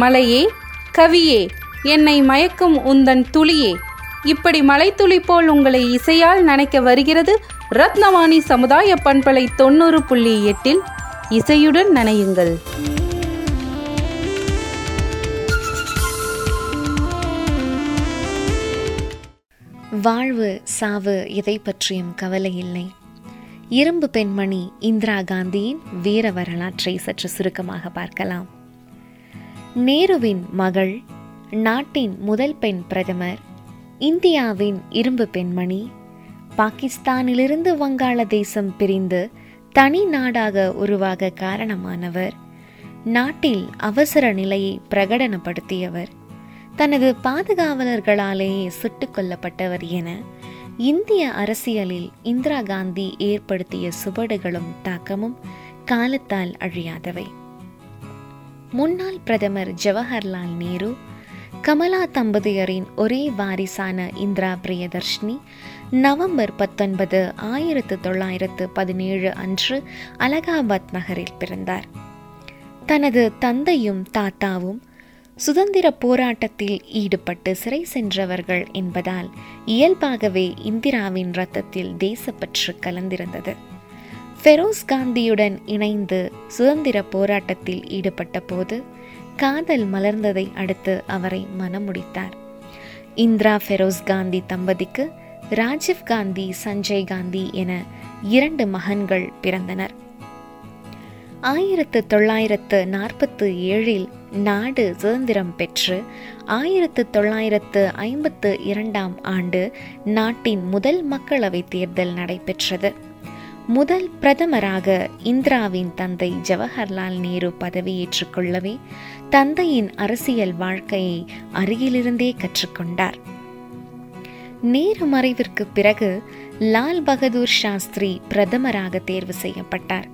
மலையே கவியே என்னை மயக்கும் உந்தன் துளியே, இப்படி மலைத்துளி போல் உங்களை இசையால் நனைக்க வருகிறது ரத்னவாணி சமுதாய பண்பலை 90.8 இசையுடன் நனையுங்கள். வாழ்வு சாவு இதை பற்றியும் கவலை இல்லை. இரும்பு பெண்மணி இந்திரா காந்தியின் வீர வரலாற்றை சற்று சுருக்கமாக பார்க்கலாம். நேருவின் மகள், நாட்டின் முதல் பெண் பிரதமர், இந்தியாவின் இரும்பு பெண்மணி, பாகிஸ்தானிலிருந்து வங்காளதேசம் பிரிந்து தனி நாடாக உருவாக காரணமானவர், நாட்டில் அவசர நிலையை பிரகடனப்படுத்தியவர், தனது பாதுகாவலர்களாலேயே சுட்டுக் கொல்லப்பட்டவர் என இந்திய அரசியலில் இந்திரா காந்தி ஏற்படுத்திய சுவடுகளும் தாக்கமும் காலத்தால் அழியாதவை. முன்னாள் பிரதமர் ஜவஹர்லால் நேரு, கமலா தம்பதியரின் ஒரே வாரிசான இந்திரா பிரியதர்ஷினி நவம்பர் 19, 1917 அன்று அலகாபாத் நகரில் பிறந்தார். தனது தந்தையும் தாத்தாவும் சுதந்திர போராட்டத்தில் ஈடுபட்டு சிறை சென்றவர்கள் என்பதால் இயல்பாகவே இந்திராவின் இரத்தத்தில் தேசப்பற்று கலந்திருந்தது. ஃபெரோஸ் காந்தியுடன் இணைந்து சுதந்திர போராட்டத்தில் ஈடுபட்ட போது காதல் மலர்ந்ததை அடுத்து அவரை மணமுடித்தார். இந்திரா ஃபெரோஸ் காந்தி தம்பதிக்கு ராஜீவ் காந்தி, சஞ்சய் காந்தி என 2 மகன்கள் பிறந்தனர். 1947 நாடு சுதந்திரம் பெற்று 1952 ஆண்டு நாட்டின் முதல் மக்களவைத் தேர்தல் நடைபெற்றது. முதல் பிரதமராக இந்திராவின் தந்தை ஜவஹர்லால் நேரு பதவியேற்றுக் கொள்ளவே தந்தையின் அரசியல் வாழ்க்கையை அருகிலிருந்தே கற்றுக்கொண்டார். நேரு மறைவிற்கு பிறகு லால் பகதூர் சாஸ்திரி பிரதமராக தேர்வு செய்யப்பட்டார்.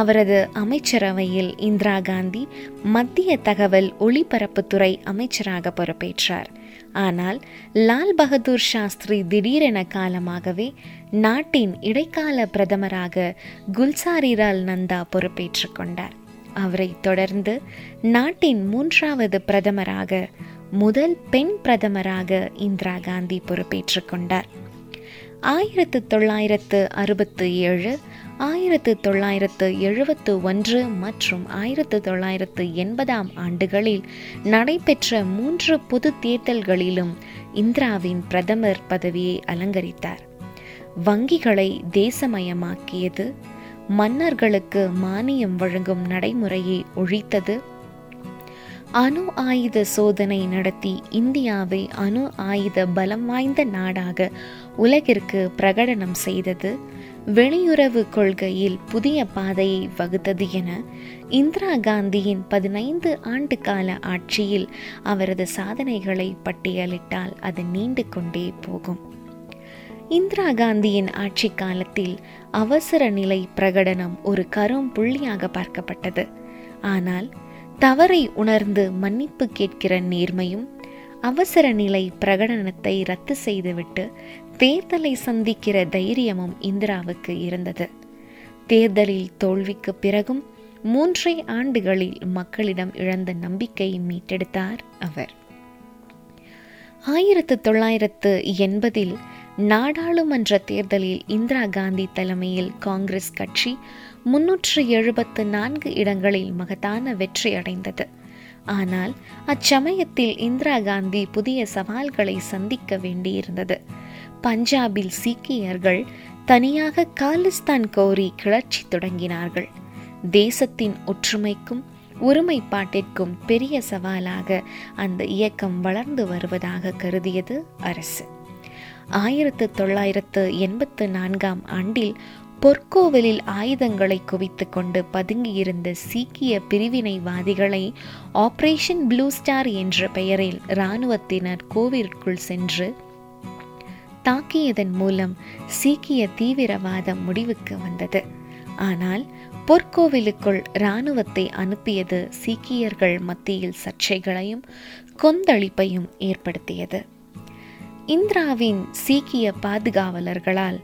அவரது அமைச்சரவையில் இந்திரா காந்தி மத்திய தகவல் ஒளிபரப்புத்துறை அமைச்சராக பொறுப்பேற்றார். ஆனால் லால் பகதூர் சாஸ்திரி திடீரென காலமாகவே நாட்டின் இடைக்கால பிரதமராக குல்சாரிலால் நந்தா பொறுப்பேற்று கொண்டார். அவரை தொடர்ந்து நாட்டின் 3வது பிரதமராக, முதல் பெண் பிரதமராக இந்திரா காந்தி பொறுப்பேற்று கொண்டார். 1967, 1971 மற்றும் 1980 ஆண்டுகளில் நடைபெற்ற 3 பொது தேர்தல்களிலும் இந்திராவின் பிரதமர் பதவியை அலங்கரித்தார். வங்கிகளை தேசமயமாக்கியது, மன்னர்களுக்கு மானியம் வழங்கும் நடைமுறையை ஒழித்தது, அணு ஆயுத சோதனை நடத்தி இந்தியாவை அணு ஆயுத பலம் வாய்ந்த நாடாக உலகிற்கு பிரகடனம் செய்தது, வெளியுறவு கொள்கையில் புதிய பாதையை வகுத்தது என இந்திரா காந்தியின் 15 ஆண்டு கால ஆட்சியில் அவரது சாதனைகளை பட்டியலிட்டால் அது நீண்டு கொண்டே போகும். இந்திரா காந்தியின் ஆட்சி காலத்தில் அவசர நிலை பிரகடனம் ஒரு கரும் புள்ளியாக பார்க்கப்பட்டது. ஆனால் தவறை உணர்ந்து மன்னிப்பு கேட்கிற நேர்மையும் அவசர நிலை பிரகடனத்தை ரத்து செய்துவிட்டு தேர்தலை சந்திக்கிற தைரியமும் இந்திராவுக்கு இருந்தது. தேர்தலில் தோல்விக்கு பிறகும் 3 ஆண்டுகளில் மக்களிடம் இழந்த நம்பிக்கையை மீட்டெடுத்தார் அவர். 1980 நாடாளுமன்ற தேர்தலில் இந்திரா காந்தி தலைமையில் காங்கிரஸ் கட்சி 374 இடங்களில் மகத்தான வெற்றி அடைந்தது. ஆனால் அச்சமயத்தில் இந்திரா காந்தி புதிய சவால்களை சந்திக்க வேண்டியிருந்தது. பஞ்சாபில் சீக்கியர்கள் தனியாக காலிஸ்தான் கோரி கிளர்ச்சி தொடங்கினார்கள். தேசத்தின் ஒற்றுமைக்கும் ஒருமைப்பாட்டிற்கும் பெரிய சவாலாக அந்த இயக்கம் வளர்ந்து வருவதாக கருதியது அரசு. 1984 ஆண்டில் பொற்கோவிலில் ஆயுதங்களை குவித்து கொண்டு பதுங்கியிருந்த சீக்கிய பிரிவினைவாதிகளை ஆபரேஷன் ப்ளூ ஸ்டார் என்ற பெயரில் இராணுவத்தினர் கோவிலுக்குள் சென்று தாக்கியதன் மூலம் சீக்கிய தீவிரவாதம் முடிவுக்கு வந்தது. ஆனால் பொற்கோவிலுக்குள் இராணுவத்தை அனுப்பியது சீக்கியர்கள் மத்தியில் சர்ச்சைகளையும் கொந்தளிப்பையும் ஏற்படுத்தியது. இந்திராவின் சீக்கிய பாதுகாவலர்களால்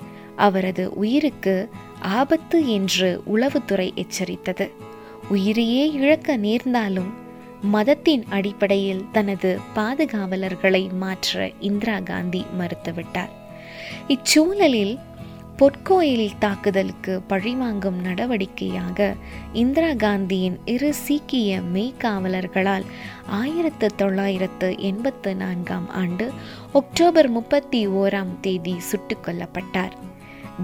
அவரது உயிருக்கு ஆபத்து என்று உளவுத்துறை எச்சரித்தது. உயிரையே இழக்க நேர்ந்தாலும் மதத்தின் அடிப்படையில் தனது பாதுகாவலர்களை மாற்ற இந்திரா காந்தி மறுத்துவிட்டார். இச்சூழலில் பொற்கோயில் தாக்குதலுக்கு பழிவாங்கும் நடவடிக்கையாக இந்திரா காந்தியின் இரு சீக்கிய மெய்காவலர்களால் 1984 அக்டோபர் 31 சுட்டுக் கொல்லப்பட்டார்.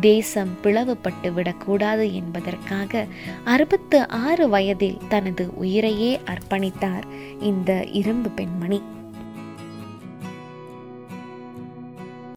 தேசம் பிளவுபட்டு விடக்கூடாது என்பதற்காக 66 வயதில் தனது உயிரையே அர்ப்பணித்தார் இந்த இரும்பு பெண்மணி.